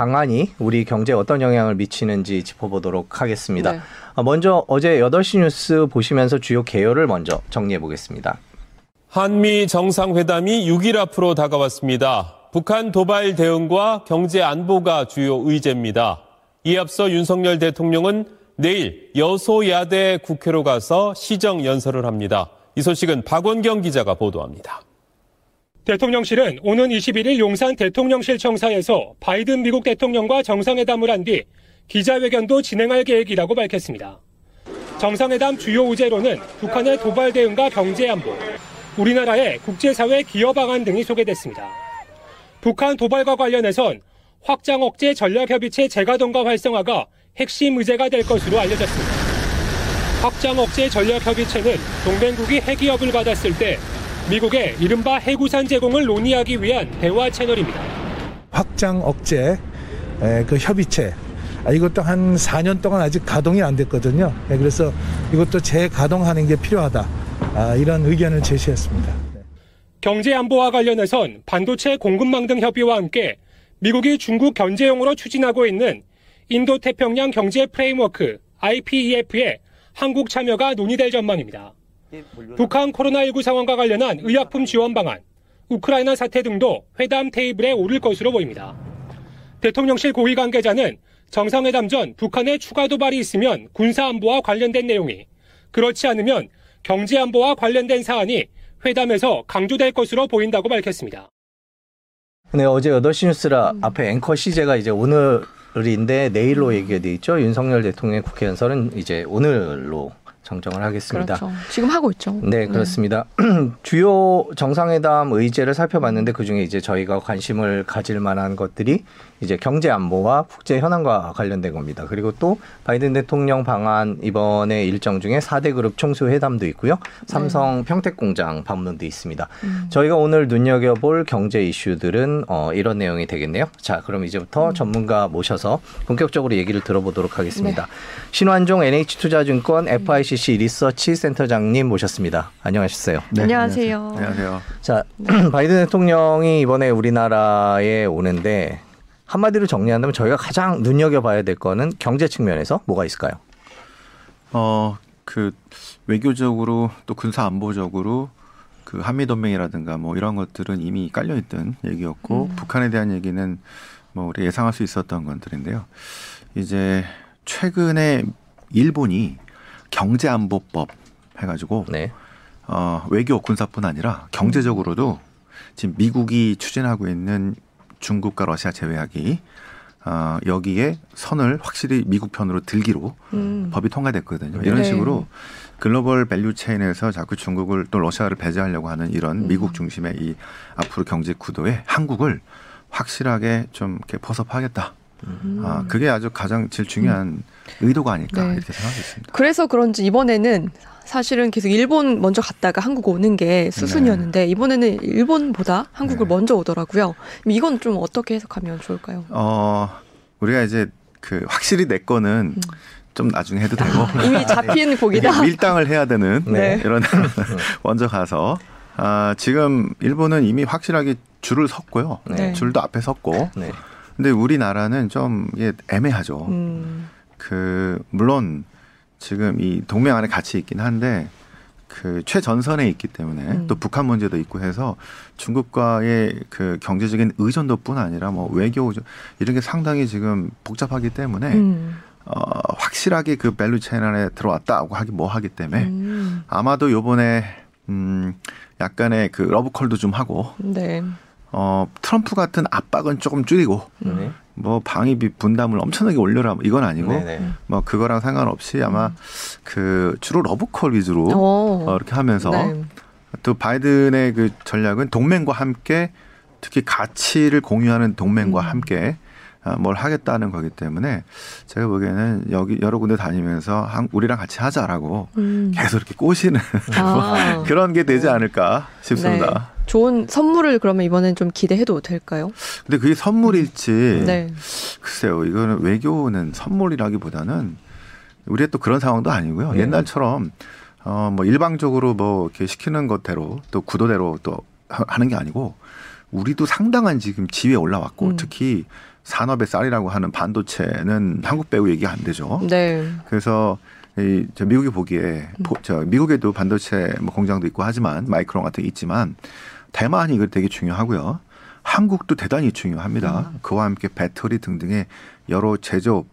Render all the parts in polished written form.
방안이 우리 경제에 어떤 영향을 미치는지 짚어보도록 하겠습니다. 네. 먼저 어제 8시 뉴스 보시면서 주요 개요를 먼저 정리해 보겠습니다. 한미 정상회담이 6일 앞으로 다가왔습니다. 북한 도발 대응과 경제 안보가 주요 의제입니다. 이에 앞서 윤석열 대통령은 내일 여소야대 국회로 가서 시정연설을 합니다. 이 소식은 박원경 기자가 보도합니다. 대통령실은 오는 21일 용산 대통령실 청사에서 바이든 미국 대통령과 정상회담을 한 뒤 기자회견도 진행할 계획이라고 밝혔습니다. 정상회담 주요 의제로는 북한의 도발 대응과 경제 안보, 우리나라의 국제사회 기여 방안 등이 소개됐습니다. 북한 도발과 관련해선 확장 억제 전략협의체 재가동과 활성화가 핵심 의제가 될 것으로 알려졌습니다. 확장 억제 전략협의체는 동맹국이 핵위협을 받았을 때 미국의 이른바 핵우산 제공을 논의하기 위한 대화 채널입니다. 확장 억제 그 협의체, 이것도 한 4년 동안 아직 가동이 안 됐거든요. 그래서 이것도 재가동하는 게 필요하다, 이런 의견을 제시했습니다. 경제 안보와 관련해선 반도체 공급망 등 협의와 함께 미국이 중국 견제용으로 추진하고 있는 인도태평양 경제 프레임워크 IPEF에 한국 참여가 논의될 전망입니다. 북한 코로나19 상황과 관련한 의약품 지원 방안, 우크라이나 사태 등도 회담 테이블에 오를 것으로 보입니다. 대통령실 고위 관계자는 정상회담 전 북한의 추가 도발이 있으면 군사안보와 관련된 내용이, 그렇지 않으면 경제안보와 관련된 사안이 회담에서 강조될 것으로 보인다고 밝혔습니다. 네, 어제 8시 뉴스라 앞에 앵커 시제가 이제 오늘인데 내일로 얘기가 돼 있죠. 윤석열 대통령의 국회 연설은 이제 오늘로 정정을 하겠습니다. 그렇죠. 지금 하고 있죠. 네, 그렇습니다. 네. 주요 정상회담 의제를 살펴봤는데 그중에 이제 저희가 관심을 가질 만한 것들이 이제 경제 안보와 국제 현안과 관련된 겁니다. 그리고 또 바이든 대통령 방한 이번에 일정 중에 4대 그룹 총수 회담도 있고요. 삼성 평택 공장 방문도 있습니다. 저희가 오늘 눈여겨볼 경제 이슈들은 이런 내용이 되겠네요. 자, 그럼 이제부터 전문가 모셔서 본격적으로 얘기를 들어보도록 하겠습니다. 네. 신환종 NH투자증권 FICC 리서치 센터장님 모셨습니다. 안녕하셨어요. 네, 안녕하세요. 안녕하세요. 자, 바이든 대통령이 이번에 우리나라에 오는데 한마디로 정리한다면 저희가 가장 눈여겨봐야 될 거는 경제 측면에서 뭐가 있을까요? 그 외교적으로 또 군사 안보적으로 그 한미 동맹이라든가 뭐 이런 것들은 이미 깔려 있던 얘기였고 북한에 대한 얘기는 뭐 우리 예상할 수 있었던 것들인데요. 이제 최근에 일본이 경제안보법 해가지고 네. 외교 군사뿐 아니라 경제적으로도 지금 미국이 추진하고 있는 중국과 러시아 제외하기 여기에 선을 확실히 미국 편으로 들기로 법이 통과됐거든요. 이런 네. 식으로 글로벌 밸류체인에서 자꾸 중국을 또 러시아를 배제하려고 하는 이런 미국 중심의 이 앞으로 경제 구도에 한국을 확실하게 좀 이렇게 포섭하겠다. 그게 아주 가장 제일 중요한 의도가 아닐까 네. 이렇게 생각하고 있습니다. 그래서 그런지 이번에는 사실은 계속 일본 먼저 갔다가 한국 오는 게 수순이었는데 이번에는 일본보다 한국을 먼저 오더라고요. 이건 좀 어떻게 해석하면 좋을까요? 우리가 이제 그 확실히 내 거는 좀 나중에 해도 되고 이미 잡힌 고기다. 밀당을 해야 되는 네. 이런 먼저 가서 지금 일본은 이미 확실하게 줄을 섰고요. 네. 줄도 앞에 섰고. 네. 근데 우리나라는 좀 이게 애매하죠. 물론 지금 이 동맹 안에 같이 있긴 한데 그 최전선에 있기 때문에 또 북한 문제도 있고 해서 중국과의 그 경제적인 의존도뿐 아니라 뭐 외교 이런 게 상당히 지금 복잡하기 때문에 확실하게 그 밸류체인 안에 들어왔다고 하기 뭐하기 때문에 아마도 요번에 약간의 그 러브콜도 좀 하고. 네. 트럼프 같은 압박은 조금 줄이고 뭐 방위비 분담을 엄청나게 올려라 이건 아니고 뭐 그거랑 상관없이 아마 그 주로 러브콜 위주로 이렇게 하면서 또 바이든의 그 전략은 동맹과 함께 특히 가치를 공유하는 동맹과 함께 뭘 하겠다는 거기 때문에 제가 보기에는 여기 여러 군데 다니면서 우리랑 같이 하자라고 계속 이렇게 꼬시는 그런 게 되지 않을까 싶습니다. 네. 좋은 선물을 그러면 이번엔 좀 기대해도 될까요? 근데 그게 선물일지 글쎄요. 이거는 외교는 선물이라기보다는 우리의 또 그런 상황도 아니고요. 옛날처럼 뭐 일방적으로 뭐 이렇게 시키는 것대로 또 구도대로 또 하는 게 아니고 우리도 상당한 지금 지위에 올라왔고 특히 산업의 쌀이라고 하는 반도체는 한국 빼고 얘기 안 되죠. 네. 그래서 이 저 미국이 보기에 미국에도 반도체 뭐 공장도 있고 하지만 마이크론 같은 게 있지만 대만이 이거 되게 중요하고요. 한국도 대단히 중요합니다. 그와 함께 배터리 등등의 여러 제조업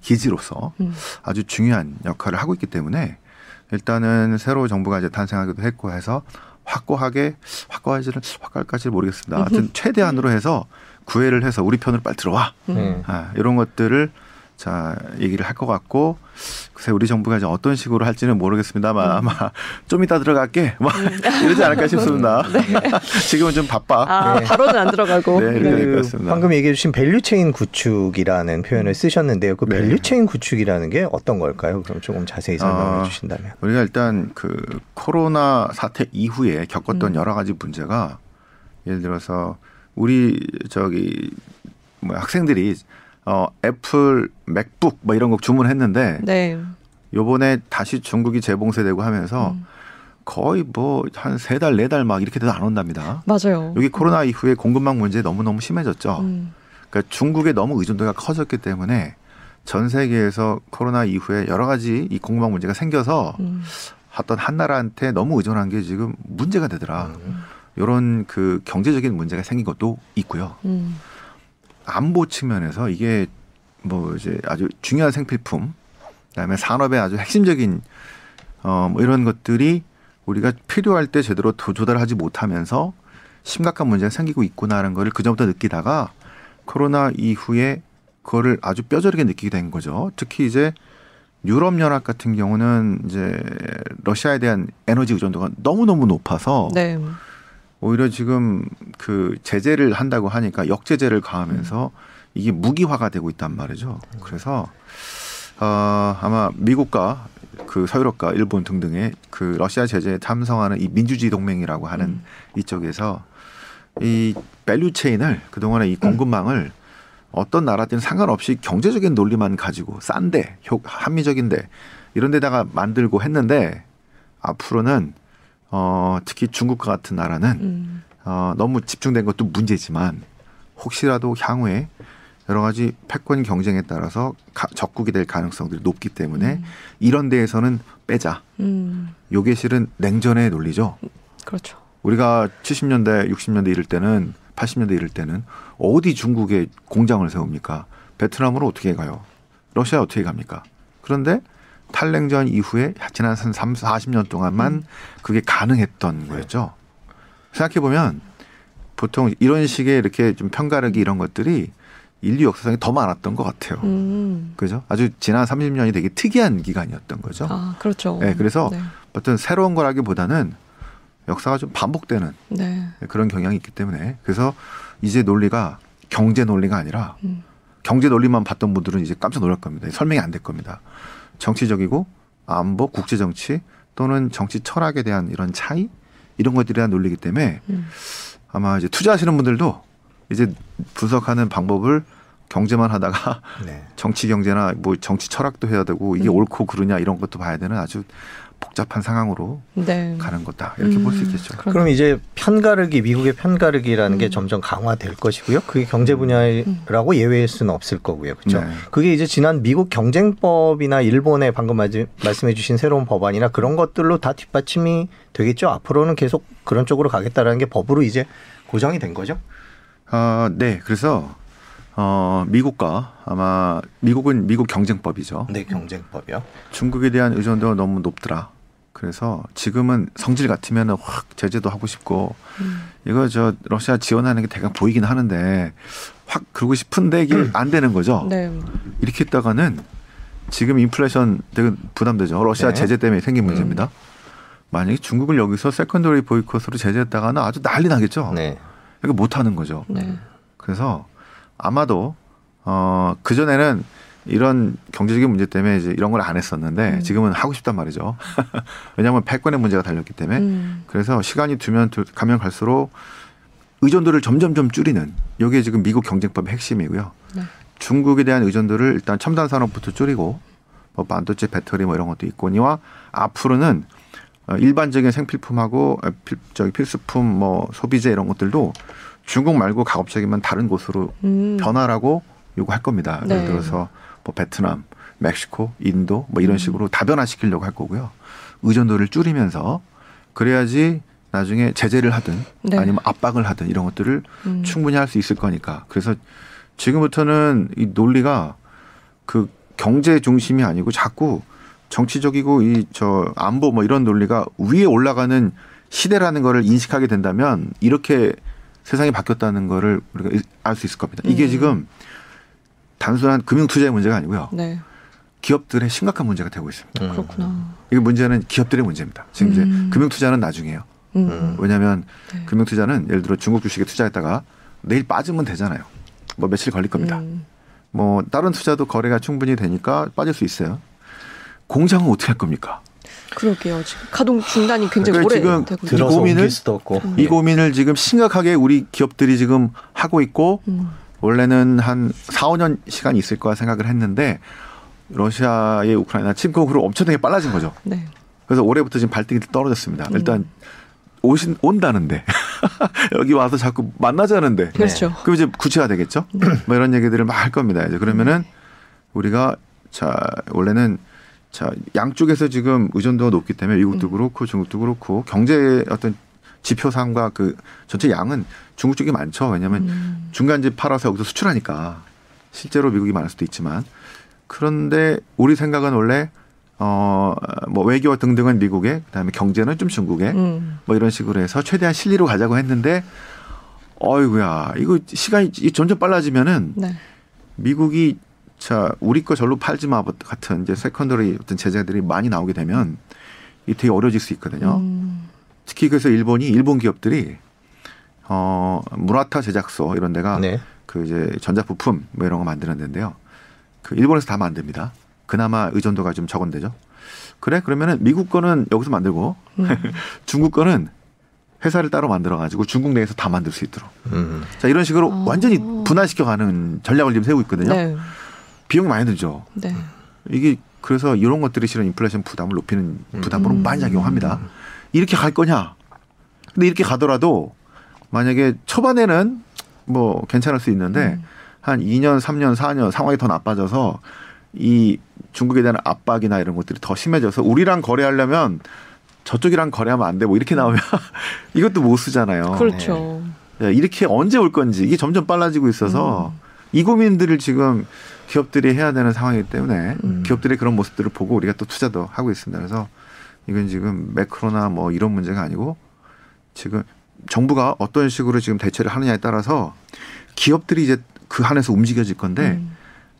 기지로서 아주 중요한 역할을 하고 있기 때문에 일단은 새로운 정부가 이제 탄생하기도 했고 해서 확고할까지는 모르겠습니다. 하여튼 최대한으로 해서 구애를 해서 우리 편으로 빨리 들어와. 아, 이런 것들을 자 얘기를 할 것 같고 글쎄 우리 정부가 이제 어떤 식으로 할지는 모르겠습니다만 아마 좀 이따 들어갈게 막 이러지 않을까 싶습니다. 네. 지금은 좀 바빠. 아, 네. 바로는 안 들어가고. 네, 방금 얘기해 주신 밸류체인 구축이라는 표현을 쓰셨는데요. 그 밸류체인 구축이라는 게 어떤 걸까요? 그럼 조금 자세히 설명해 주신다면. 우리가 일단 그 코로나 사태 이후에 겪었던 여러 가지 문제가 예를 들어서 우리 저기 뭐 학생들이 애플, 맥북 뭐 이런 거 주문했는데 네. 요번에 다시 중국이 재봉쇄되고 하면서 거의 뭐 한 3달, 4달 막 이렇게 돼도 안 온답니다. 맞아요. 여기 코로나 이후에 공급망 문제 너무너무 심해졌죠. 그러니까 중국에 너무 의존도가 커졌기 때문에 전 세계에서 코로나 이후에 여러 가지 이 공급망 문제가 생겨서 어떤 한 나라한테 너무 의존한 게 지금 문제가 되더라. 이런 그 경제적인 문제가 생긴 것도 있고요. 안보 측면에서 이게 뭐 이제 아주 중요한 생필품, 그다음에 산업의 아주 핵심적인 뭐 이런 것들이 우리가 필요할 때 제대로 조달하지 못하면서 심각한 문제가 생기고 있구나라는 걸 그전부터 느끼다가 코로나 이후에 그거를 아주 뼈저리게 느끼게 된 거죠. 특히 이제 유럽연합 같은 경우는 이제 러시아에 대한 에너지 의존도가 너무너무 높아서 네. 오히려 지금 그 제재를 한다고 하니까 역제재를 가하면서 이게 무기화가 되고 있단 말이죠. 그래서 아마 미국과 그 서유럽과 일본 등등의 그 러시아 제재에 참성하는 이 민주주의 동맹이라고 하는 이쪽에서 이 밸류체인을 그동안의 이 공급망을 어떤 나라든 상관없이 경제적인 논리만 가지고 싼데 합리적인데 이런 데다가 만들고 했는데 앞으로는 특히 중국과 같은 나라는 너무 집중된 것도 문제지만 혹시라도 향후에 여러 가지 패권 경쟁에 따라서 적국이 될 가능성들이 높기 때문에 이런 데에서는 빼자. 요게 실은 냉전의 논리죠. 그렇죠. 우리가 70년대, 60년대 이럴 때는 80년대 이럴 때는 어디 중국에 공장을 세웁니까? 베트남으로 어떻게 가요? 러시아 어떻게 갑니까? 그런데 탈냉전 이후에 지난 40년 동안만 그게 가능했던 거였죠. 생각해보면 보통 이런 식의 이렇게 좀 편가르기 이런 것들이 인류 역사상에 더 많았던 것 같아요. 그죠? 아주 지난 30년이 되게 특이한 기간이었던 거죠. 아, 그렇죠. 네, 그래서 네. 어떤 새로운 거라기보다는 역사가 좀 반복되는 네. 그런 경향이 있기 때문에 그래서 이제 논리가 경제 논리가 아니라 경제 논리만 봤던 분들은 이제 깜짝 놀랄 겁니다. 설명이 안 될 겁니다. 정치적이고 안보, 국제정치 또는 정치 철학에 대한 이런 차이 이런 것들에 대한 논리이기 때문에 아마 이제 투자하시는 분들도 이제 분석하는 방법을 경제만 하다가 네. 정치 경제나 뭐 정치 철학도 해야 되고 이게 옳고 그르냐 이런 것도 봐야 되는 아주 복잡한 상황으로 네. 가는 거다 이렇게 볼 수 있겠죠. 그럼 이제 편가르기 미국의 편가르기라는 게 점점 강화될 것이고요. 그게 경제 분야라고 예외일 수는 없을 거고요. 그렇죠? 네. 그게 이제 지난 미국 경쟁법이나 일본의 방금 말씀해 주신 새로운 법안이나 그런 것들로 다 뒷받침이 되겠죠. 앞으로는 계속 그런 쪽으로 가겠다라는 게 법으로 이제 고정이 된 거죠. 네. 그래서 미국과 아마 미국은 미국 경쟁법이죠. 네, 경쟁법이요. 중국에 대한 의존도가 너무 높더라. 그래서 지금은 성질 같으면 확 제재도 하고 싶고 이거 저 러시아 지원하는 게 대강 보이긴 하는데 확 그러고 싶은데 이게 안 되는 거죠. 네. 이렇게 했다가는 지금 인플레이션 되게 부담되죠. 러시아 네. 제재 때문에 생긴 문제입니다. 만약에 중국을 여기서 세컨더리 보이콧으로 제재했다가는 아주 난리 나겠죠. 네. 그러니까 못하는 거죠. 네. 그래서 아마도 그전에는 이런 경제적인 문제 때문에 이제 이런 걸 안 했었는데 지금은 하고 싶단 말이죠. 왜냐하면 패권의 문제가 달렸기 때문에 그래서 시간이 가면 갈수록 의존도를 점점 줄이는 이게 지금 미국 경쟁법의 핵심이고요. 네. 중국에 대한 의존도를 일단 첨단 산업부터 줄이고 뭐 반도체 배터리 뭐 이런 것도 있거니와 앞으로는 일반적인 생필품하고 필수품, 뭐 소비재 이런 것들도 중국 말고 가급적이면 다른 곳으로 변화라고 요구할 겁니다. 네. 예를 들어서 뭐 베트남, 멕시코, 인도 뭐 이런 식으로 다변화시키려고 할 거고요. 의존도를 줄이면서 그래야지 나중에 제재를 하든 네. 아니면 압박을 하든 이런 것들을 충분히 할 수 있을 거니까. 그래서 지금부터는 이 논리가 그 경제 중심이 아니고 자꾸 정치적이고 이 저 안보 뭐 이런 논리가 위에 올라가는 시대라는 거를 인식하게 된다면 이렇게 세상이 바뀌었다는 거를 우리가 알 수 있을 겁니다. 이게 지금 단순한 금융 투자의 문제가 아니고요. 네. 기업들의 심각한 문제가 되고 있습니다. 그렇구나. 이게 문제는 기업들의 문제입니다. 지금 이제 금융 투자는 나중이에요. 왜냐하면 네. 금융 투자는 예를 들어 중국 주식에 투자했다가 내일 빠지면 되잖아요. 뭐 며칠 걸릴 겁니다. 뭐 다른 투자도 거래가 충분히 되니까 빠질 수 있어요. 공장은 어떻게 할 겁니까? 그러게요. 지금 가동 중단이 굉장히 오래 되고 있어요. 이 고민을 지금 심각하게 우리 기업들이 지금 하고 있고 원래는 한 4, 5년 시간이 있을 거라 생각을 했는데 러시아의 우크라이나 침공 후로 엄청나게 빨라진 거죠. 네. 그래서 올해부터 지금 발등이 떨어졌습니다. 일단 온다는데 여기 와서 자꾸 만나자는데 그렇죠. 네. 그럼 이제 구체화 되겠죠. 네. 뭐 이런 얘기들을 막 할 겁니다. 이제 그러면은 우리가 자 원래는 자 양쪽에서 지금 의존도가 높기 때문에 미국도 그렇고 중국도 그렇고 경제의 어떤 지표상과 그 전체 양은 중국 쪽이 많죠. 왜냐하면 중간집 팔아서 여기서 수출하니까 실제로 미국이 많을 수도 있지만 그런데 우리 생각은 원래 뭐 외교와 등등은 미국에 그다음에 경제는 좀 중국에 뭐 이런 식으로 해서 최대한 실리로 가자고 했는데 어이구야 이거 시간이 점점 빨라지면은 네. 미국이 자 우리 거 절로 팔지 마 같은 이제 세컨더리 어떤 제재들이 많이 나오게 되면 이 되게 어려워질 수 있거든요. 특히 그래서 일본 기업들이 무라타 제작소 이런 데가 네. 그 이제 전자 부품 뭐 이런 거 만드는 데인데요. 그 일본에서 다 만듭니다. 그나마 의존도가 좀 적은 데죠. 그래? 그러면은 미국 거는 여기서 만들고 중국 거는 회사를 따로 만들어가지고 중국 내에서 다 만들 수 있도록. 자 이런 식으로 완전히 분할시켜가는 전략을 지금 세우고 있거든요. 네. 비용이 많이 들죠. 네. 이게 그래서 이런 것들이 실은 인플레이션 부담을 높이는 부담으로 많이 작용합니다. 이렇게 갈 거냐? 근데 이렇게 가더라도 만약에 초반에는 뭐 괜찮을 수 있는데 한 2년, 3년, 4년 상황이 더 나빠져서 이 중국에 대한 압박이나 이런 것들이 더 심해져서 우리랑 거래하려면 저쪽이랑 거래하면 안 돼. 뭐 이렇게 나오면 이것도 못 쓰잖아요. 그렇죠. 네. 이렇게 언제 올 건지 이게 점점 빨라지고 있어서 이 고민들을 지금 기업들이 해야 되는 상황이기 때문에 기업들의 그런 모습들을 보고 우리가 또 투자도 하고 있습니다. 그래서 이건 지금 매크로나 뭐 이런 문제가 아니고 지금 정부가 어떤 식으로 지금 대처를 하느냐에 따라서 기업들이 이제 그 한에서 움직여질 건데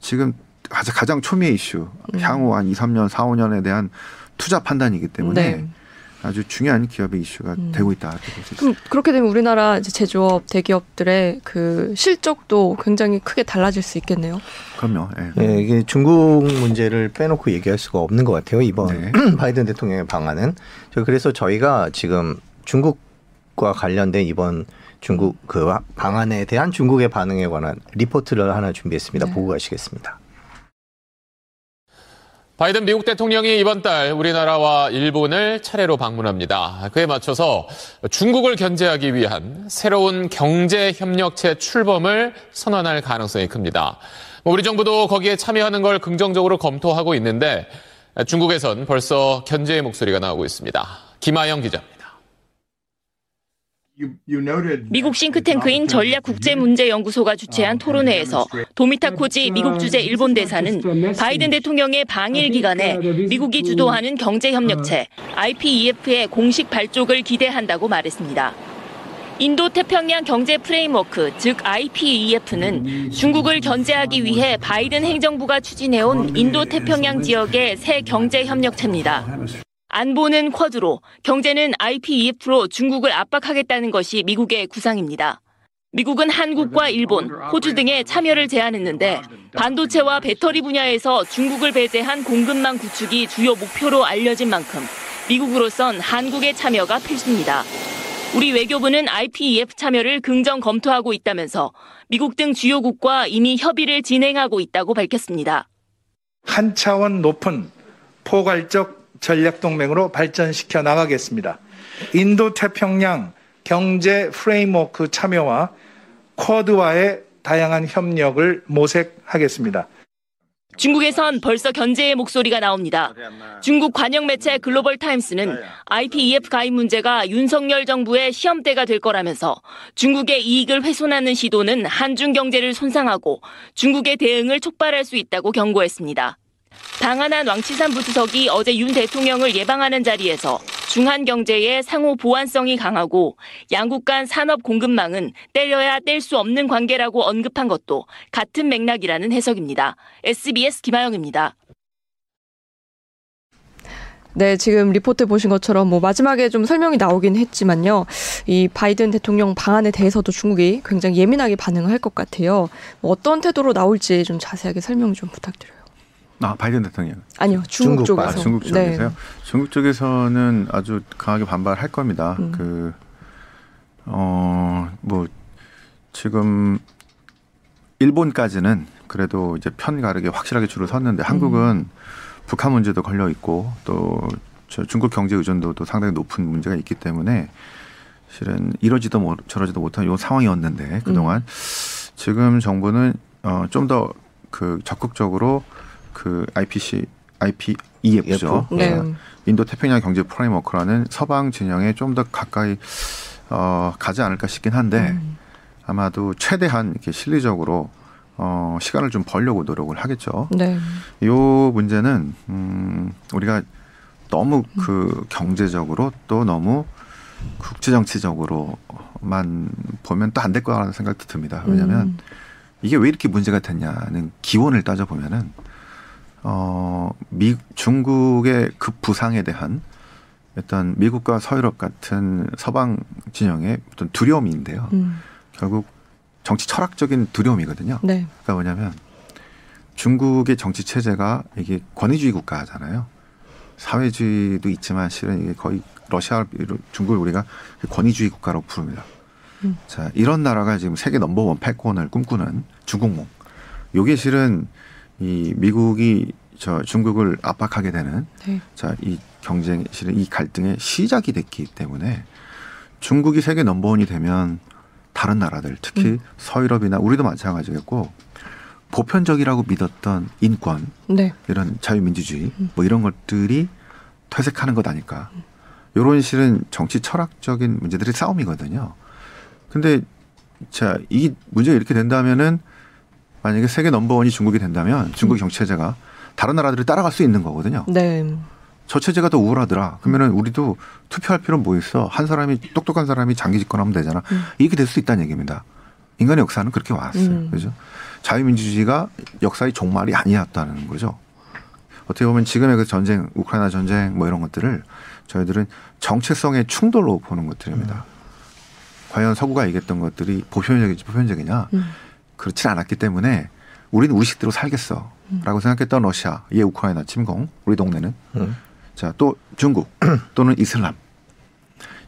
지금 가장 초미의 이슈 향후 한 2, 3년, 4, 5년에 대한 투자 판단이기 때문에 네. 아주 중요한 기업의 이슈가 되고 있다. 그럼 그렇게 되면 우리나라 이제 제조업 대기업들의 그 실적도 굉장히 크게 달라질 수 있겠네요. 그럼요. 네. 네, 이게 중국 문제를 빼놓고 얘기할 수가 없는 것 같아요. 이번 네. 바이든 대통령의 방안은. 그래서 저희가 지금 중국과 관련된 이번 중국 그 방안에 대한 중국의 반응에 관한 리포트를 하나 준비했습니다. 네. 보고 가시겠습니다. 바이든 미국 대통령이 이번 달 우리나라와 일본을 차례로 방문합니다. 그에 맞춰서 중국을 견제하기 위한 새로운 경제협력체 출범을 선언할 가능성이 큽니다. 우리 정부도 거기에 참여하는 걸 긍정적으로 검토하고 있는데 중국에선 벌써 견제의 목소리가 나오고 있습니다. 김아영 기자입니다. 미국 싱크탱크인 전략국제문제연구소가 주최한 토론회에서 도미타 코지 미국 주재 일본 대사는 바이든 대통령의 방일 기간에 미국이 주도하는 경제협력체 IPEF의 공식 발족을 기대한다고 말했습니다. 인도태평양 경제 프레임워크, 즉 IPEF는 중국을 견제하기 위해 바이든 행정부가 추진해온 인도태평양 지역의 새 경제협력체입니다. 안보는 쿼드로, 경제는 IPEF로 중국을 압박하겠다는 것이 미국의 구상입니다. 미국은 한국과 일본, 호주 등에 참여를 제안했는데 반도체와 배터리 분야에서 중국을 배제한 공급망 구축이 주요 목표로 알려진 만큼 미국으로선 한국의 참여가 필수입니다. 우리 외교부는 IPEF 참여를 긍정 검토하고 있다면서 미국 등 주요국과 이미 협의를 진행하고 있다고 밝혔습니다. 한 차원 높은 포괄적 전략동맹으로 발전시켜 나가겠습니다. 인도태평양 경제 프레임워크 참여와 쿼드와의 다양한 협력을 모색하겠습니다. 중국에선 벌써 견제의 목소리가 나옵니다. 중국 관영 매체 글로벌 타임스는 IPEF 가입 문제가 윤석열 정부의 시험대가 될 거라면서 중국의 이익을 훼손하는 시도는 한중 경제를 손상하고 중국의 대응을 촉발할 수 있다고 경고했습니다. 방한한 왕치산 부수석이 어제 윤 대통령을 예방하는 자리에서 중한 경제의 상호 보완성이 강하고 양국 간 산업 공급망은 떼려야 뗄 수 없는 관계라고 언급한 것도 같은 맥락이라는 해석입니다. SBS 김아영입니다. 네, 지금 리포트 보신 것처럼 마지막에 좀 설명이 나오긴 했지만요. 이 바이든 대통령 방한에 대해서도 중국이 굉장히 예민하게 반응할 것 같아요. 어떤 태도로 나올지 좀 자세하게 설명 좀 부탁드려요. 바이든 대통령. 아니요. 중국 쪽에서. 중국 쪽에서요. 네. 중국 쪽에서는 아주 강하게 반발할 겁니다. 지금 일본까지는 그래도 이제 편가르게 확실하게 줄을 섰는데 한국은 북한 문제도 걸려 있고 또 중국 경제 의존도도 상당히 높은 문제가 있기 때문에 실은 이러지도 저러지도 못한 요 상황이었는데 그동안 지금 정부는 좀 더 그 적극적으로 그 IPEF죠. 네. 인도태평양 경제 프레임워크라는 서방 진영에 좀 더 가까이 가지 않을까 싶긴 한데 아마도 최대한 이렇게 실리적으로 시간을 좀 벌려고 노력을 하겠죠. 네. 이 문제는 우리가 너무 그 경제적으로 또 너무 국제정치적으로만 보면 또 안 될 거라는 생각도 듭니다. 왜냐하면 이게 왜 이렇게 문제가 됐냐는 기원을 따져보면은 중국의 그 부상에 대한 어떤 미국과 서유럽 같은 서방 진영의 어떤 두려움인데요. 결국 정치 철학적인 두려움이거든요. 네. 그러니까 뭐냐면 중국의 정치 체제가 이게 권위주의 국가잖아요. 사회주의도 있지만 실은 이게 거의 러시아, 중국을 우리가 권위주의 국가로 부릅니다. 자, 이런 나라가 지금 세계 넘버원 패권을 꿈꾸는 중국몽. 요게 실은 이 미국이 중국을 압박하게 되는 네. 이 경쟁, 실은 이 갈등의 시작이 됐기 때문에 중국이 세계 넘버원이 되면 다른 나라들, 특히 서유럽이나 우리도 마찬가지겠고 보편적이라고 믿었던 인권, 네. 이런 자유민주주의 뭐 이런 것들이 퇴색하는 것 아닐까. 이런 실은 정치 철학적인 문제들의 싸움이거든요. 근데 이 문제가 이렇게 된다면은 만약에 세계 넘버원이 중국이 된다면 중국 경제 체제가 다른 나라들이 따라갈 수 있는 거거든요. 네. 저 체제가 더 우월하더라. 그러면은 우리도 투표할 필요는 뭐 있어? 한 사람이 똑똑한 사람이 장기 집권하면 되잖아. 이렇게 될 수 있다는 얘기입니다. 인간의 역사는 그렇게 왔어요. 그죠? 자유민주주의가 역사의 종말이 아니었다는 거죠. 어떻게 보면 지금의 그 전쟁, 우크라이나 전쟁 뭐 이런 것들을 저희들은 정체성의 충돌로 보는 것들입니다. 과연 서구가 얘기했던 것들이 보편적이지 보편적이냐? 그렇지 않았기 때문에 우리는 우리식대로 살겠어 라고 생각했던 러시아의 우크라이나 침공, 우리 동네는. 또 중국 또는 이슬람.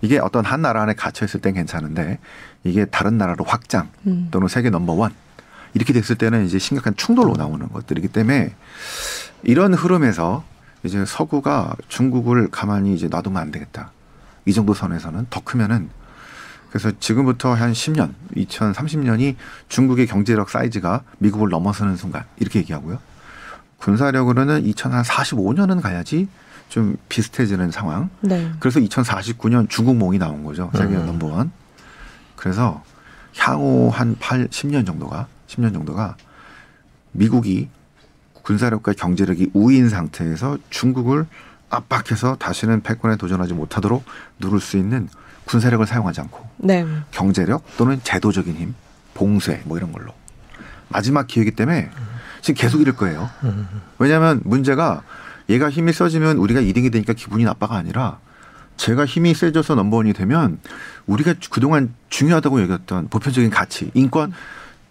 이게 어떤 한 나라 안에 갇혀있을 땐 괜찮은데 이게 다른 나라로 확장 또는 세계 넘버원 이렇게 됐을 때는 이제 심각한 충돌로 나오는 것들이기 때문에 이런 흐름에서 이제 서구가 중국을 가만히 이제 놔두면 안 되겠다. 이 정도 선에서는 더 크면은 그래서 지금부터 한 10년, 2030년이 중국의 경제력 사이즈가 미국을 넘어서는 순간 이렇게 얘기하고요. 군사력으로는 2045년은 가야지 좀 비슷해지는 상황. 네. 그래서 2049년 중국몽이 나온 거죠. 세계 넘버원. 그래서 향후 한 10년 정도가 미국이 군사력과 경제력이 우위인 상태에서 중국을 압박해서 다시는 패권에 도전하지 못하도록 누를 수 있는 군사력을 사용하지 않고 네. 경제력 또는 제도적인 힘, 봉쇄 뭐 이런 걸로 마지막 기회이기 때문에 지금 계속 이럴 거예요. 왜냐하면 문제가 얘가 힘이 세지면 우리가 2등이 되니까 기분이 나빠가 아니라 제가 힘이 세져서 넘버원이 되면 우리가 그동안 중요하다고 여겼던 보편적인 가치, 인권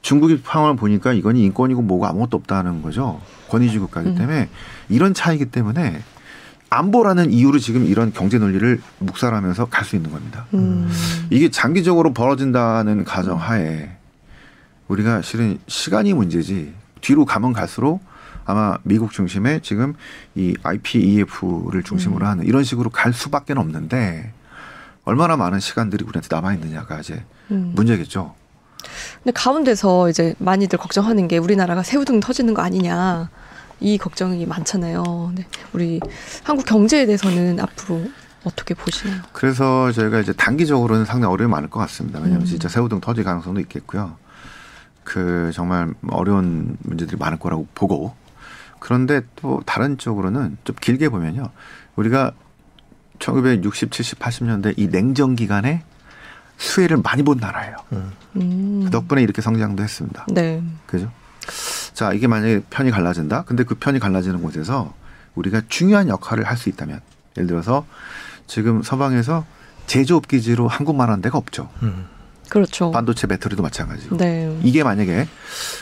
중국이 상황을 보니까 이건 인권이고 뭐고 아무것도 없다는 거죠. 권위주의 국가이기 때문에 이런 차이기 때문에 안보라는 이유로 지금 이런 경제 논리를 묵살하면서 갈 수 있는 겁니다. 이게 장기적으로 벌어진다는 가정하에 우리가 실은 시간이 문제지 뒤로 가면 갈수록 아마 미국 중심에 지금 이 IPEF를 중심으로 하는 이런 식으로 갈 수밖에 없는데 얼마나 많은 시간들이 우리한테 남아 있느냐가 이제 문제겠죠. 근데 가운데서 이제 많이들 걱정하는 게 우리나라가 새우등 터지는 거 아니냐 이 걱정이 많잖아요. 네. 우리 한국 경제에 대해서는 앞으로 어떻게 보시나요? 그래서 저희가 이제 단기적으로는 상당히 어려움이 많을 것 같습니다. 왜냐하면 진짜 새우등 터질 가능성도 있겠고요. 그 정말 어려운 문제들이 많을 거라고 보고, 그런데 또 다른 쪽으로는 좀 길게 보면요, 우리가 1960, 70, 80년대 이 냉전 기간에 수혜를 많이 본 나라예요. 그 덕분에 이렇게 성장도 했습니다. 네, 그죠? 자, 이게 만약에 편이 갈라진다. 근데 그 편이 갈라지는 곳에서 우리가 중요한 역할을 할 수 있다면, 예를 들어서 지금 서방에서 제조업 기지로 한국만 한 데가 없죠. 그렇죠. 반도체 배터리도 마찬가지고. 네. 이게 만약에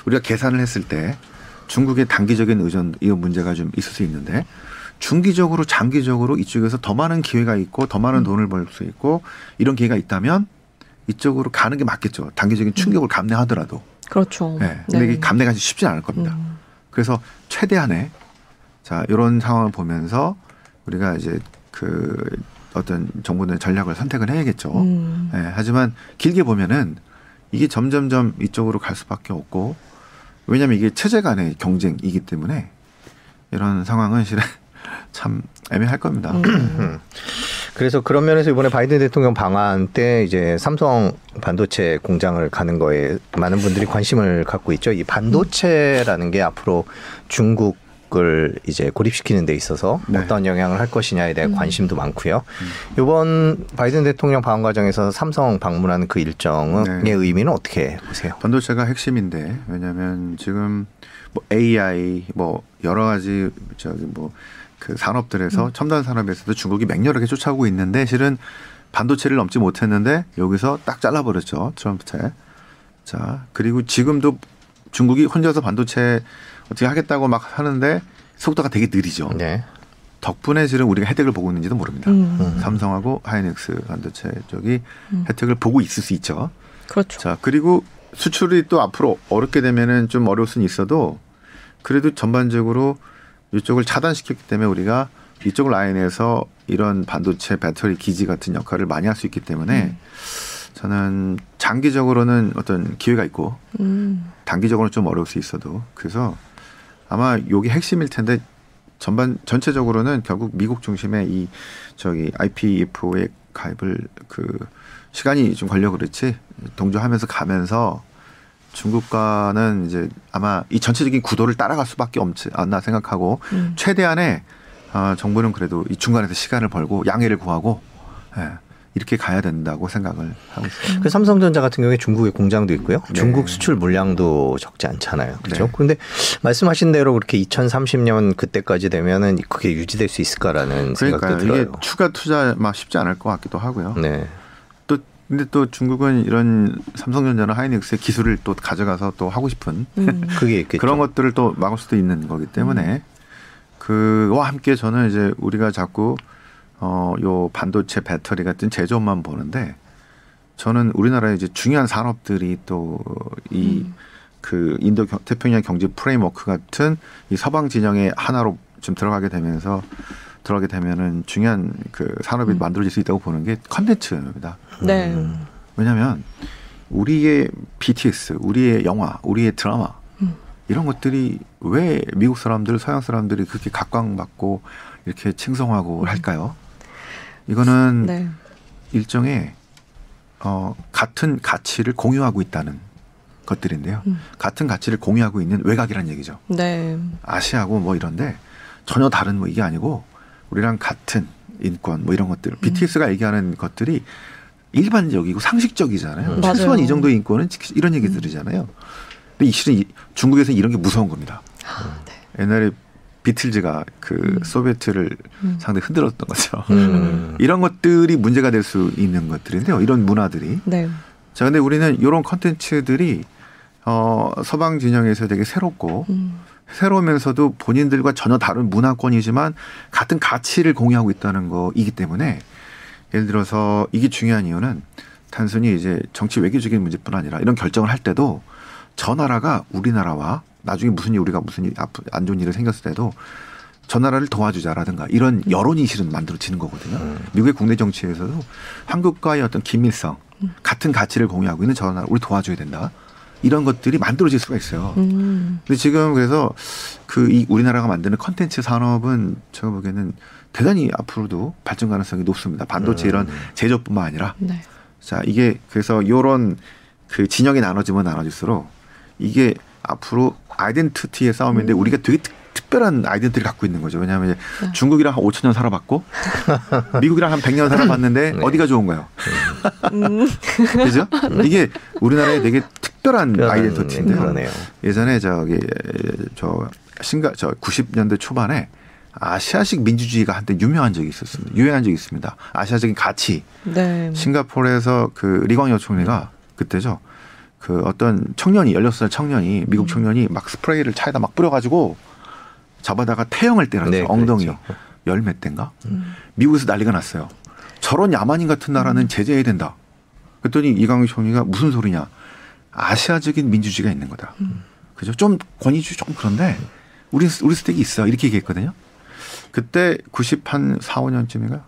우리가 계산을 했을 때 중국의 단기적인 의존 이 문제가 좀 있을 수 있는데 중기적으로 장기적으로 이쪽에서 더 많은 기회가 있고 더 많은 돈을 벌 수 있고 이런 기회가 있다면 이쪽으로 가는 게 맞겠죠. 단기적인 충격을 감내하더라도. 그렇죠. 네. 근데 네. 감내가 쉽지 않을 겁니다. 그래서 최대한의 자 이런 상황을 보면서 우리가 이제 그 어떤 정부는 전략을 선택을 해야겠죠. 네, 하지만 길게 보면은 이게 점점점 이쪽으로 갈 수밖에 없고, 왜냐하면 이게 체제 간의 경쟁이기 때문에 이런 상황은 실은 참 애매할 겁니다. 그래서 그런 면에서 이번에 바이든 대통령 방한 때 이제 삼성 반도체 공장을 가는 거에 많은 분들이 관심을 갖고 있죠. 이 반도체라는 게 앞으로 중국 을 이제 고립시키는 데 있어서 네. 어떤 영향을 할 것이냐에 대한 관심도 많고요. 이번 바이든 대통령 방한 과정에서 삼성 방문하는 그 일정의 네. 의미는 어떻게 보세요? 반도체가 핵심인데 왜냐하면 지금 뭐 AI 뭐 여러 가지 저기 뭐 그 산업들에서 첨단 산업에서도 중국이 맹렬하게 쫓아오고 있는데 실은 반도체를 넘지 못했는데 여기서 딱 잘라버렸죠 트럼프 때. 자 그리고 지금도 중국이 혼자서 반도체 어떻게 하겠다고 막 하는데 속도가 되게 느리죠. 네. 덕분에 지금 우리가 혜택을 보고 있는지도 모릅니다. 삼성하고 하이닉스 반도체 쪽이 혜택을 보고 있을 수 있죠. 그렇죠. 자 그리고 수출이 또 앞으로 어렵게 되면은 좀 어려울 수는 있어도 그래도 전반적으로 이쪽을 차단시켰기 때문에 우리가 이쪽 라인에서 이런 반도체 배터리 기지 같은 역할을 많이 할 수 있기 때문에. 저는 장기적으로는 어떤 기회가 있고 단기적으로는 좀 어려울 수 있어도 그래서 아마 이게 핵심일 텐데 전체적으로는 결국 미국 중심의 이 저기 IPEF의 가입을 그 시간이 좀 걸려 그렇지 동조하면서 가면서 중국과는 이제 아마 이 전체적인 구도를 따라갈 수밖에 없지 않나 생각하고 최대한의 정부는 그래도 이 중간에서 시간을 벌고 양해를 구하고. 예. 이렇게 가야 된다고 생각을 하고 있어요. 그 삼성전자 같은 경우에 중국의 공장도 있고요. 네. 중국 수출 물량도 적지 않잖아요. 그렇죠? 네. 그런데 말씀하신 대로 그렇게 2030년 그때까지 되면은 그게 유지될 수 있을까라는 생각도 들어요. 이게 추가 투자 막 쉽지 않을 것 같기도 하고요. 네. 또 근데 또 중국은 이런 삼성전자나 하이닉스의 기술을 또 가져가서 또 하고 싶은 그게 있겠죠. 그런 것들을 또 막을 수도 있는 거기 때문에 그와 함께 저는 이제 우리가 자꾸 요 반도체 배터리 같은 제조업만 보는데 저는 우리나라의 이제 중요한 산업들이 또 이 그 인도 태평양 경제 프레임워크 같은 이 서방 진영의 하나로 좀 들어가게 되면은 중요한 그 산업이 만들어질 수 있다고 보는 게 컨텐츠입니다. 네. 왜냐하면 우리의 BTS, 우리의 영화, 우리의 드라마 이런 것들이 왜 미국 사람들, 서양 사람들이 그렇게 각광받고 이렇게 칭송하고 할까요? 이거는 네. 일종의 같은 가치를 공유하고 있다는 것들인데요. 같은 가치를 공유하고 있는 외곽이란 얘기죠. 네. 아시아고 뭐 이런데 전혀 다른 뭐 이게 아니고 우리랑 같은 인권 뭐 이런 것들. BTS가 얘기하는 것들이 일반적이고 상식적이잖아요. 최소한 이 정도의 인권은 이런 얘기들이잖아요. 근데 실은 중국에서 이런 게 무서운 겁니다. 아, 네. 옛날에 비틀즈가 그 소비에트를 상당히 흔들었던 거죠. 이런 것들이 문제가 될 수 있는 것들인데요. 이런 문화들이. 네. 자, 근데 우리는 이런 컨텐츠들이 서방 진영에서 되게 새롭고 새로우면서도 본인들과 전혀 다른 문화권이지만 같은 가치를 공유하고 있다는 거이기 때문에 예를 들어서 이게 중요한 이유는 단순히 이제 정치 외교적인 문제뿐 아니라 이런 결정을 할 때도 저 나라가 우리나라와 나중에 무슨 일 우리가 무슨 일 안 좋은 일이 생겼을 때도 저 나라를 도와주자라든가 이런 여론이 실은 만들어지는 거거든요. 미국의 국내 정치에서도 한국과의 어떤 긴밀성 같은 가치를 공유하고 있는 저 나라 우리 도와줘야 된다. 이런 것들이 만들어질 수가 있어요. 근데 지금 그래서 이 우리나라가 만드는 콘텐츠 산업은 제가 보기에는 대단히 앞으로도 발전 가능성이 높습니다. 반도체 이런 제조뿐만 아니라. 네. 자, 이게 그래서 이런 그 진영이 나눠지면 나눠질수록 이게 앞으로 아이덴티티의 싸움인데 우리가 되게 특별한 아이덴티티를 갖고 있는 거죠. 왜냐하면 이제 네. 중국이랑 한 5,000년 살아봤고 미국이랑 한 100년 살아봤는데 네. 어디가 좋은가요? 그죠? 이게 우리나라에 되게 특별한 아이덴티티인데요. 예전에 저 90년대 초반에 아시아식 민주주의가 한때 유행한 적이 있습니다. 아시아적인 가치. 네. 싱가포르에서 그 리광여 총리가 그때죠. 그 어떤 16살 청년이 미국 청년이 막 스프레이를 차에다 막 뿌려가지고 잡아다가 태형을 때렸죠. 네, 엉덩이요. 10몇 대인가? 미국에서 난리가 났어요. 저런 야만인 같은 나라는 제재해야 된다. 그랬더니 이광희 총리가 무슨 소리냐. 아시아적인 민주주의가 있는 거다. 그죠? 좀 권위주의 조금 그런데 우리 스택이 있어. 이렇게 얘기했거든요. 그때 94, 5년쯤인가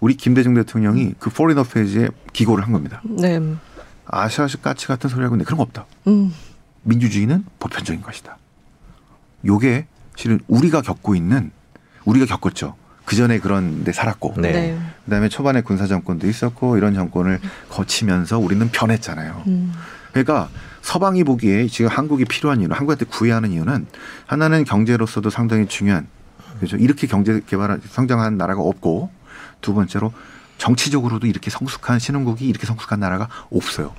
우리 김대중 대통령이 그 포린 어페이지에 기고를 한 겁니다. 네. 아시아식 까치 같은 소리하고는 그런 거 없다. 민주주의는 보편적인 것이다. 요게 실은 우리가 겪었죠. 그전에 그런 데 살았고 네. 그다음에 초반에 군사정권도 있었고 이런 정권을 거치면서 우리는 변했잖아요. 그러니까 서방이 보기에 지금 한국이 필요한 이유는 한국한테 구애하는 이유는 하나는 경제로서도 상당히 중요한 그렇죠. 이렇게 경제 개발 성장한 나라가 없고 두 번째로 정치적으로도 이렇게 성숙한 신흥국이 이렇게 성숙한 나라가 없어요.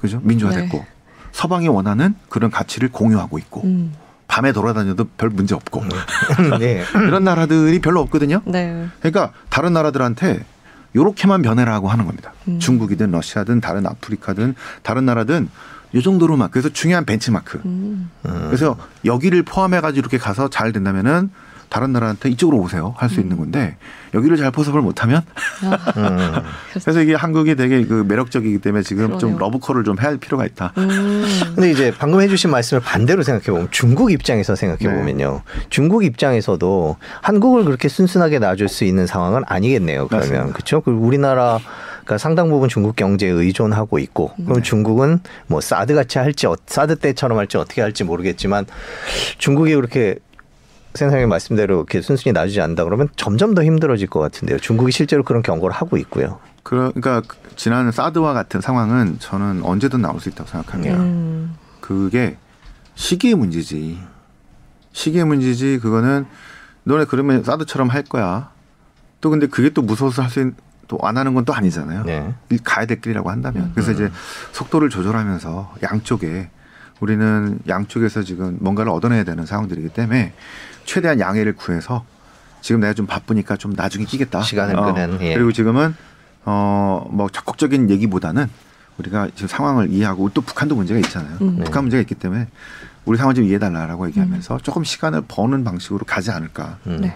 그죠? 민주화됐고 네. 서방이 원하는 그런 가치를 공유하고 있고 밤에 돌아다녀도 별 문제 없고 네. 이런 나라들이 별로 없거든요. 네. 그러니까 다른 나라들한테 요렇게만 변해라고 하는 겁니다. 중국이든 러시아든 다른 아프리카든 다른 나라든 이 정도로만 그래서 중요한 벤치마크. 그래서 여기를 포함해가지고 이렇게 가서 잘 된다면은 다른 나라한테 이쪽으로 오세요 할 수 있는 건데 여기를 잘 포섭을 못하면 그래서 이게 한국이 되게 그 매력적이기 때문에 지금 그러네요. 좀 러브콜을 좀 해야 할 필요가 있다. 근데 이제 방금 해주신 말씀을 반대로 생각해보면 중국 입장에서 생각해보면요. 네. 중국 입장에서도 한국을 그렇게 순순하게 놔줄 수 있는 상황은 아니겠네요. 그러면 그렇죠? 우리나라 그러니까 상당 부분 중국 경제에 의존하고 있고 그럼 네. 중국은 뭐 사드 같이 할지 사드 때처럼 할지 어떻게 할지 모르겠지만 중국이 그렇게 선생님 말씀대로 이렇게 순순히 놔주지 않는다 그러면 점점 더 힘들어질 것 같은데요. 중국이 실제로 그런 경고를 하고 있고요. 그러니까 지난 사드와 같은 상황은 저는 언제든 나올 수 있다고 생각합니다. 그게 시기의 문제지 그거는 너네 그러면 사드처럼 할 거야. 또 근데 그게 또 무서워서 할 수 또 안 하는 건 또 아니잖아요. 네. 가야 될 길이라고 한다면. 그래서 이제 속도를 조절하면서 양쪽에 우리는 양쪽에서 지금 뭔가를 얻어내야 되는 상황들이기 때문에 최대한 양해를 구해서 지금 내가 좀 바쁘니까 좀 나중에 끼겠다. 시간을 끄는. 예. 그리고 지금은 뭐 적극적인 얘기보다는 우리가 지금 상황을 이해하고 또 북한도 문제가 있잖아요. 북한 문제가 있기 때문에 우리 상황 좀 이해해달라고 얘기하면서 조금 시간을 버는 방식으로 가지 않을까. 네.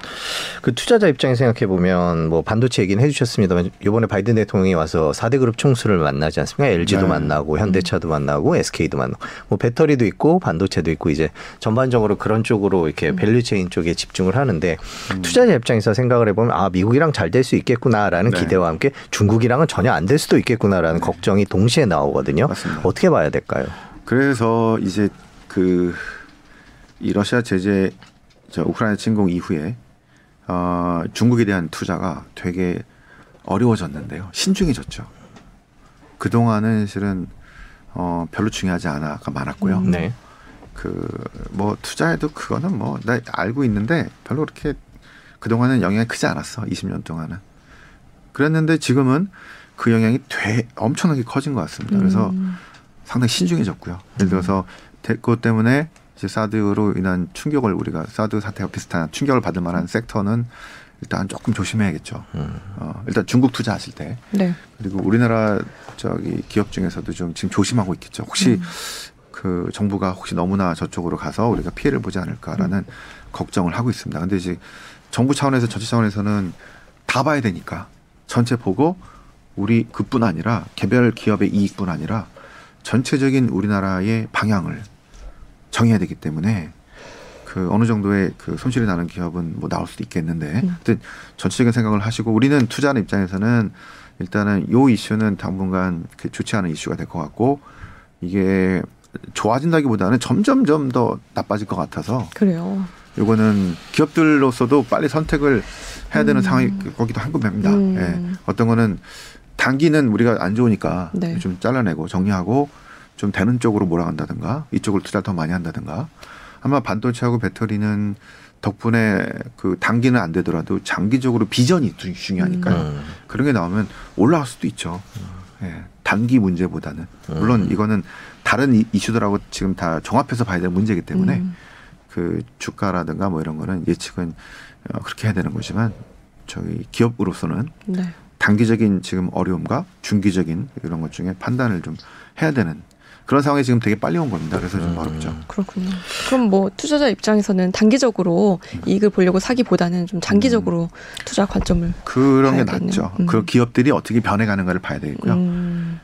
그 투자자 입장에 생각해 보면 뭐 반도체 얘기는 해주셨습니다만 이번에 바이든 대통령이 와서 4대 그룹 총수를 만나지 않습니까? LG도 네. 만나고 현대차도 만나고 SK도 만나고 뭐 배터리도 있고 반도체도 있고 이제 전반적으로 그런 쪽으로 이렇게 밸류체인 쪽에 집중을 하는데 투자자 입장에서 생각을 해보면 아 미국이랑 잘 될 수 있겠구나라는 네. 기대와 함께 중국이랑은 전혀 안 될 수도 있겠구나라는 네. 걱정이 동시에 나오거든요. 맞습니다. 어떻게 봐야 될까요? 그래서 이제 이 러시아 제재, 우크라이나 침공 이후에 중국에 대한 투자가 되게 어려워졌는데요. 신중해졌죠. 그동안은 실은 별로 중요하지 않아가 많았고요. 네. 뭐 투자해도 그거는 뭐 나 알고 있는데 별로 그렇게 그동안은 영향이 크지 않았어. 20년 동안은. 그랬는데 지금은 그 영향이 엄청나게 커진 것 같습니다. 그래서 상당히 신중해졌고요. 예를 들어서 그것 때문에 이제 사드로 인한 충격을 우리가 사드 사태와 비슷한 충격을 받을 만한 섹터는 일단 조금 조심해야겠죠. 일단 중국 투자하실 때 네. 그리고 우리나라 기업 중에서도 좀 지금 조심하고 있겠죠. 혹시 그 정부가 혹시 너무나 저쪽으로 가서 우리가 피해를 보지 않을까라는 걱정을 하고 있습니다. 근데 이제 정부 차원에서 전체 차원에서는 다 봐야 되니까 전체 보고 우리 그뿐 아니라 개별 기업의 이익뿐 아니라 전체적인 우리나라의 방향을 정해야 되기 때문에 그 어느 정도의 그 손실이 나는 기업은 뭐 나올 수도 있겠는데, 하여튼 전체적인 생각을 하시고, 우리는 투자하는 입장에서는 일단은 요 이슈는 당분간 그 좋지 않은 이슈가 될 것 같고, 이게 좋아진다기보다는 점점 더 나빠질 것 같아서. 그래요. 요거는 기업들로서도 빨리 선택을 해야 되는 상황이 거기도 한 겁니다. 예. 어떤 거는 단기는 우리가 안 좋으니까 네. 좀 잘라내고 정리하고 좀 되는 쪽으로 몰아간다든가 이쪽을 투자 더 많이 한다든가. 아마 반도체하고 배터리는 덕분에 그 단기는 안 되더라도 장기적으로 비전이 중요하니까요. 그런 게 나오면 올라올 수도 있죠. 예. 단기 문제보다는. 물론 이거는 다른 이슈들하고 지금 다 종합해서 봐야 될 문제이기 때문에 그 주가라든가 뭐 이런 거는 예측은 그렇게 해야 되는 거지만, 저희 기업으로서는 네. 단기적인 지금 어려움과 중기적인 이런 것 중에 판단을 좀 해야 되는 그런 상황이 지금 되게 빨리 온 겁니다. 그래서 좀 어렵죠. 그렇군요. 그럼 뭐 투자자 입장에서는 단기적으로 이익을 보려고 사기보다는 좀 장기적으로 투자 관점을 그런 게 낫죠. 그 기업들이 어떻게 변해가는가를 봐야 되겠고요.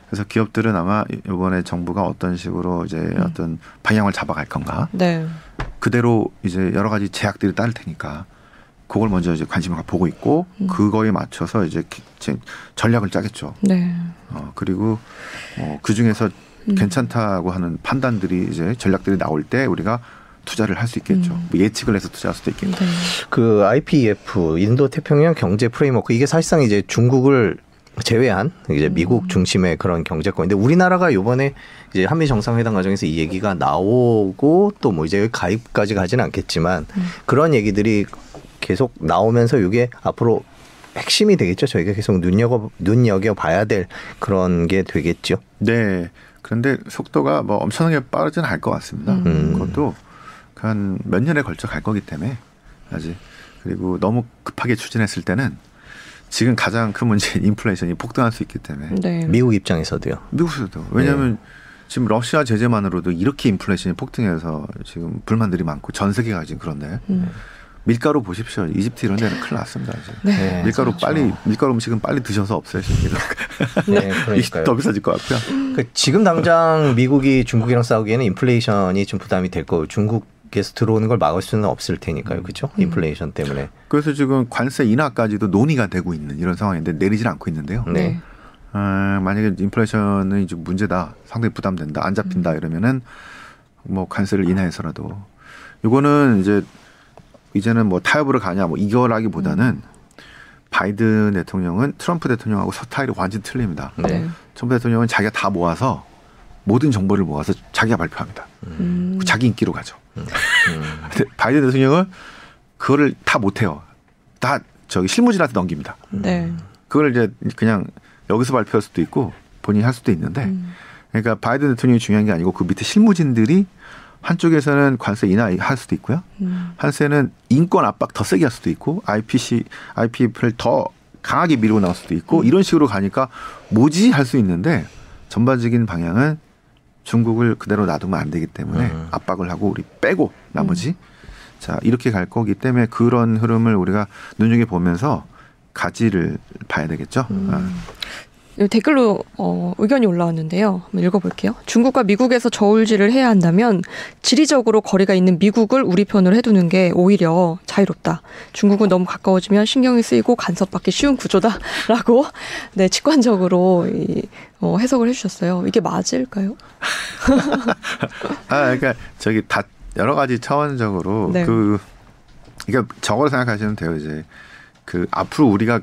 그래서 기업들은 아마 이번에 정부가 어떤 식으로 이제 어떤 방향을 잡아갈 건가. 네. 그대로 이제 여러 가지 제약들이 따를 테니까 그걸 먼저 이제 관심을 보고 있고 그거에 맞춰서 이제 전략을 짜겠죠. 네. 그리고 그 중에서 괜찮다고 하는 판단들이 이제 전략들이 나올 때 우리가 투자를 할 수 있겠죠. 예측을 해서 투자할 수도 있겠죠. 네. 그 IPEF 인도 태평양 경제 프레임워크, 이게 사실상 이제 중국을 제외한 이제 미국 중심의 그런 경제권인데, 우리나라가 이번에 이제 한미 정상회담 과정에서 이 얘기가 나오고 또 뭐 이제 가입까지 가지는 않겠지만 그런 얘기들이 계속 나오면서 이게 앞으로 핵심이 되겠죠. 저희가 계속 눈여겨 봐야 될 그런 게 되겠죠. 네. 그런데 속도가 뭐 엄청나게 빠르지는 않을 것 같습니다. 그것도 한 몇 년에 걸쳐 갈 거기 때문에 아직. 그리고 너무 급하게 추진했을 때는 지금 가장 큰 문제인 인플레이션이 폭등할 수 있기 때문에. 네. 미국 입장에서도요. 미국에서도. 왜냐하면 지금 러시아 제재만으로도 이렇게 인플레이션이 폭등해서 지금 불만들이 많고 전 세계가 지금 그런데. 밀가루 보십시오. 이집트 이런 데는 큰일 났습니다. 이제. 네, 밀가루 그렇죠. 빨리 밀가루 음식은 빨리 드셔서 없애십니다. 네, 그러니까요. 더 비싸질 것 같고요. 그러니까 지금 당장 미국이 중국이랑 싸우기에는 인플레이션이 좀 부담이 될 거고, 중국에서 들어오는 걸 막을 수는 없을 테니까요. 그렇죠? 인플레이션 때문에. 그래서 지금 관세 인하까지도 논의가 되고 있는 이런 상황인데 내리질 않고 있는데요. 네. 만약에 인플레이션은 이제 문제다, 상당히 부담된다, 안 잡힌다 이러면은 뭐 관세를 인하해서라도, 이거는 이제는 뭐 타협으로 가냐 뭐 이겨라기보다는 바이든 대통령은 트럼프 대통령하고 스타일이 완전히 틀립니다. 네. 트럼프 대통령은 자기가 다 모아서 모든 정보를 모아서 자기가 발표합니다. 자기 인기로 가죠. 바이든 대통령은 그거를 다 못해요. 다 저기 실무진한테 넘깁니다. 그걸 이제 그냥 여기서 발표할 수도 있고 본인이 할 수도 있는데, 그러니까 바이든 대통령이 중요한 게 아니고 그 밑에 실무진들이 한쪽에서는 관세 인하할 수도 있고요. 한세는 인권 압박 더 세게 할 수도 있고, IPEF를 더 강하게 밀고 나올 수도 있고, 이런 식으로 가니까 뭐지 할 수 있는데, 전반적인 방향은 중국을 그대로 놔두면 안 되기 때문에 압박을 하고 우리 빼고 나머지 자 이렇게 갈 거기 때문에 그런 흐름을 우리가 눈여겨보면서 가지를 봐야 되겠죠. 댓글로 의견이 올라왔는데요. 한번 읽어볼게요. 중국과 미국에서 저울질을 해야 한다면 지리적으로 거리가 있는 미국을 우리 편으로 해두는 게 오히려 자유롭다. 중국은 너무 가까워지면 신경이 쓰이고 간섭받기 쉬운 구조다라고 네, 직관적으로 해석을 해주셨어요. 이게 맞을까요? 그러니까 저기 다 여러 가지 차원적으로 네. 그러니까 저걸 생각하시면 돼요. 이제 그 앞으로 우리가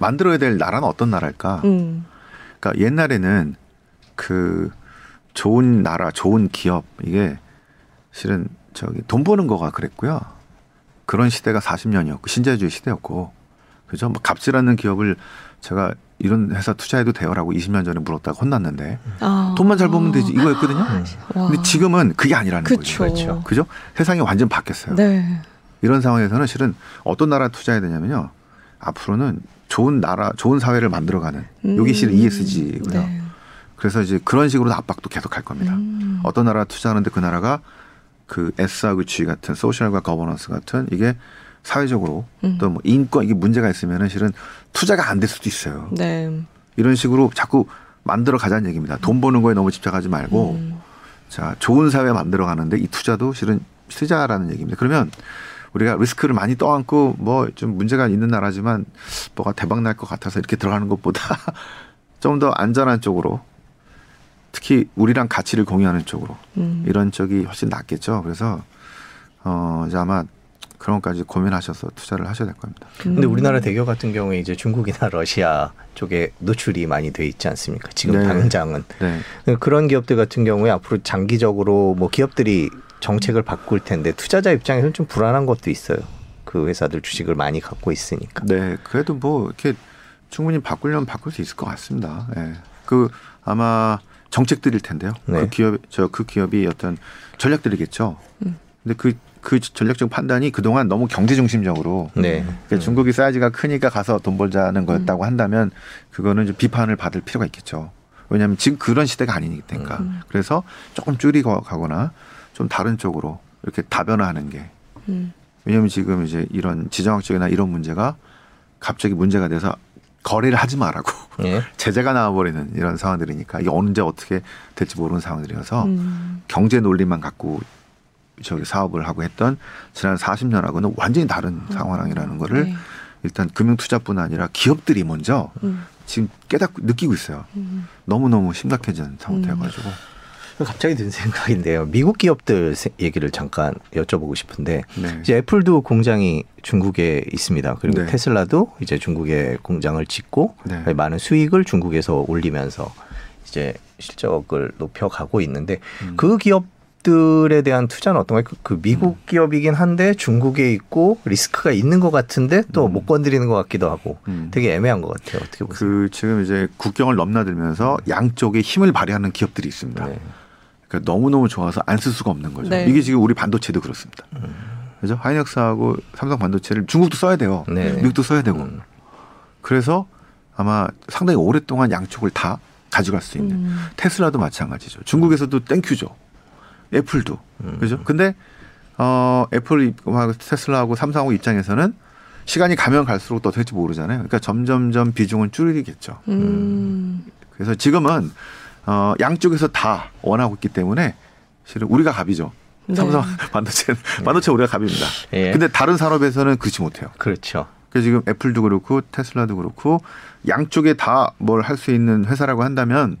만들어야 될 나라는 어떤 나라일까? 그러니까 옛날에는 그 좋은 나라, 좋은 기업, 이게 실은 돈 버는 거가 그랬고요. 그런 시대가 40년이었고, 신자유주의 시대였고, 그죠? 뭐 값질 않는 기업을 제가 이런 회사 투자해도 돼요라고 20년 전에 물었다가 혼났는데, 돈만 잘 벌면 되지, 이거였거든요. 근데 지금은 그게 아니라는 거죠. 그렇죠. 그죠? 세상이 완전 바뀌었어요. 네. 이런 상황에서는 실은 어떤 나라 투자해야 되냐면요. 앞으로는 좋은 나라, 좋은 사회를 만들어가는 이게 실은 ESG고요. 네. 그래서 이제 그런 식으로 압박도 계속 할 겁니다. 어떤 나라 투자하는데 그 나라가 그 S하고 G 같은 소셜과 거버넌스 같은 이게 사회적으로 또 뭐 인권 이게 문제가 있으면은 실은 투자가 안 될 수도 있어요. 네. 이런 식으로 자꾸 만들어 가자는 얘기입니다. 돈 버는 거에 너무 집착하지 말고 자, 좋은 사회 만들어가는데 이 투자도 실은 쓰자라는 얘기입니다. 그러면 우리가 리스크를 많이 떠안고 뭐 좀 문제가 있는 나라지만 뭐가 대박 날 것 같아서 이렇게 들어가는 것보다 좀 더 안전한 쪽으로, 특히 우리랑 가치를 공유하는 쪽으로 이런 쪽이 훨씬 낫겠죠. 그래서 이제 아마 그런 것까지 고민하셔서 투자를 하셔야 될 겁니다. 근데 우리나라 대기업 같은 경우에 이제 중국이나 러시아 쪽에 노출이 많이 돼 있지 않습니까? 지금 네. 당장은. 네. 그런 기업들 같은 경우에 앞으로 장기적으로 뭐 기업들이 정책을 바꿀 텐데 투자자 입장에서는 좀 불안한 것도 있어요. 그 회사들 주식을 많이 갖고 있으니까. 네, 그래도 뭐 이렇게 충분히 바꾸려면 바꿀 수 있을 것 같습니다. 네. 그 아마 정책들일 텐데요. 네. 그 기업이 어떤 전략들이겠죠. 근데 그 전략적 판단이 그동안 너무 경제 중심적으로 네. 그러니까 중국이 사이즈가 크니까 가서 돈 벌자는 거였다고 한다면 그거는 좀 비판을 받을 필요가 있겠죠. 왜냐하면 지금 그런 시대가 아니니까. 그래서 조금 줄이고 가거나 좀 다른 쪽으로 이렇게 다변화하는 게. 왜냐하면 지금 이제 이런 지정학적이나 이런 문제가 갑자기 문제가 돼서 거래를 하지 말라고 네. 제재가 나와버리는 이런 상황들이니까 이게 언제 어떻게 될지 모르는 상황들이어서 경제 논리만 갖고 저기 사업을 하고 했던 지난 40년하고는 완전히 다른 상황이라는 거를 네. 일단 금융투자뿐 아니라 기업들이 먼저 지금 깨닫고 느끼고 있어요. 너무너무 심각해진 상태여가지고. 갑자기 든 생각인데요. 미국 기업들 얘기를 잠깐 여쭤보고 싶은데 네. 이제 애플도 공장이 중국에 있습니다. 그리고 네. 테슬라도 이제 중국에 공장을 짓고 네. 많은 수익을 중국에서 올리면서 이제 실적을 높여가고 있는데 그 기업들에 대한 투자는 어떤가요? 그 미국 기업이긴 한데 중국에 있고 리스크가 있는 것 같은데 또 못 건드리는 것 같기도 하고 되게 애매한 것 같아요. 어떻게 보세요? 그 지금 이제 국경을 넘나들면서 양쪽에 힘을 발휘하는 기업들이 있습니다. 네. 그러니까 너무너무 좋아서 안 쓸 수가 없는 거죠. 네. 이게 지금 우리 반도체도 그렇습니다. 그죠? 하이닉스하고 삼성 반도체를 중국도 써야 돼요. 네. 미국도 써야 되고. 그래서 아마 상당히 오랫동안 양쪽을 다 가져갈 수 있는. 테슬라도 마찬가지죠. 중국에서도 땡큐죠. 애플도. 그죠? 근데 애플하고 테슬라하고 삼성하고 입장에서는 시간이 가면 갈수록 또 어떻게 될지 모르잖아요. 그러니까 점점점 비중은 줄이겠죠. 그래서 지금은 양쪽에서 다 원하고 있기 때문에 실은 우리가 갑이죠. 네. 삼성 반도체 우리가 갑입니다. 예. 근데 다른 산업에서는 그렇지 못해요. 그렇죠. 그래서 지금 애플도 그렇고 테슬라도 그렇고 양쪽에 다 뭘 할 수 있는 회사라고 한다면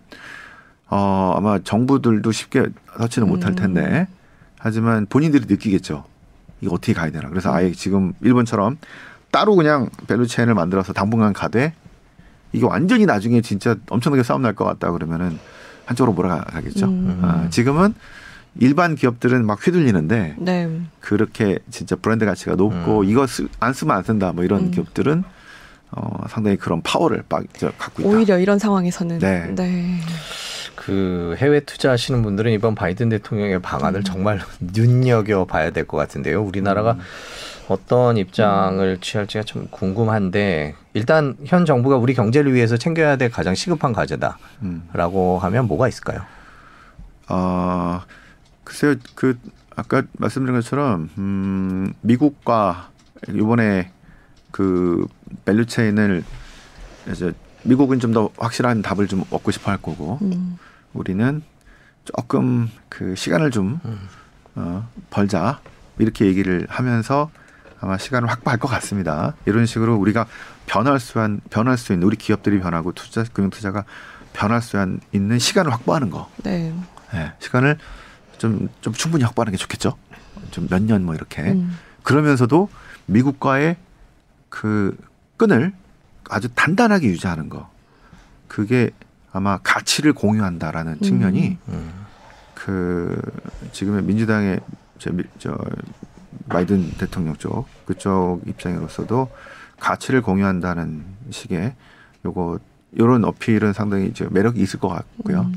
아마 정부들도 쉽게 터치는 못할 텐데 하지만 본인들이 느끼겠죠. 이거 어떻게 가야 되나. 그래서 아예 지금 일본처럼 따로 그냥 밸류체인을 만들어서 당분간 가되 이게 완전히 나중에 진짜 엄청나게 싸움 날 것 같다 그러면은 한쪽으로 몰아가겠죠. 지금은 일반 기업들은 막 휘둘리는데 네. 그렇게 진짜 브랜드 가치가 높고 이거 안 쓰면 안 쓴다 뭐 이런 기업들은 상당히 그런 파워를 갖고 있다. 오히려 이런 상황에서는. 네. 네. 그 해외 투자하시는 분들은 이번 바이든 대통령의 방안을 정말 눈여겨봐야 될 것 같은데요. 우리나라가 어떤 입장을 취할지가 좀 궁금한데 일단 현 정부가 우리 경제를 위해서 챙겨야 될 가장 시급한 과제다라고 하면 뭐가 있을까요? 글쎄요. 그 아까 말씀드린 것처럼 미국과 이번에 그 밸류체인을 이제 미국은 좀 더 확실한 답을 좀 얻고 싶어 할 거고 우리는 조금 그 시간을 좀 벌자 이렇게 얘기를 하면서 아마 시간을 확보할 것 같습니다. 이런 식으로 우리가 변할 수 있는 우리 기업들이 변하고 금융투자가 변할 수 있는 시간을 확보하는 거. 네. 네. 시간을 좀 충분히 확보하는 게 좋겠죠. 좀 몇 년 뭐 이렇게. 그러면서도 미국과의 그 끈을 아주 단단하게 유지하는 거. 그게 아마 가치를 공유한다라는 측면이 그 지금의 민주당의 바이든 대통령 쪽 그쪽 입장으로서도 가치를 공유한다는 식의 이런 어필은 상당히 이제 매력이 있을 것 같고요.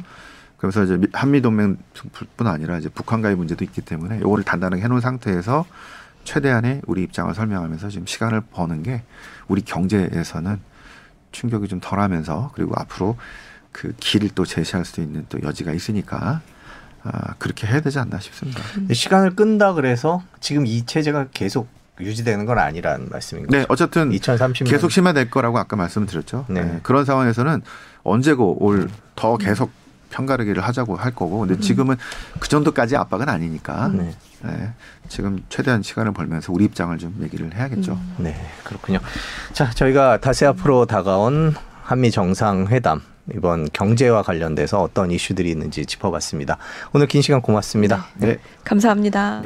그래서 이제 한미 동맹뿐 아니라 이제 북한과의 문제도 있기 때문에 이거를 단단하게 해놓은 상태에서 최대한의 우리 입장을 설명하면서 지금 시간을 버는 게 우리 경제에서는 충격이 좀 덜하면서 그리고 앞으로 그 길을 또 제시할 수 있는 또 여지가 있으니까. 그렇게 해야 되지 않나 싶습니다. 시간을 끈다 그래서 지금 이 체제가 계속 유지되는 건 아니라는 말씀인가요? 네, 어쨌든 2030년 계속 심화될 거라고 아까 말씀드렸죠. 네. 네, 그런 상황에서는 언제고 올 더 계속 편가르기를 하자고 할 거고. 근데 지금은 그 정도까지 압박은 아니니까. 네. 네, 지금 최대한 시간을 벌면서 우리 입장을 좀 얘기를 해야겠죠. 네, 그렇군요. 자, 저희가 다시 앞으로 다가온 한미 정상회담, 이번 경제와 관련돼서 어떤 이슈들이 있는지 짚어봤습니다. 오늘 긴 시간 고맙습니다. 네, 네. 감사합니다.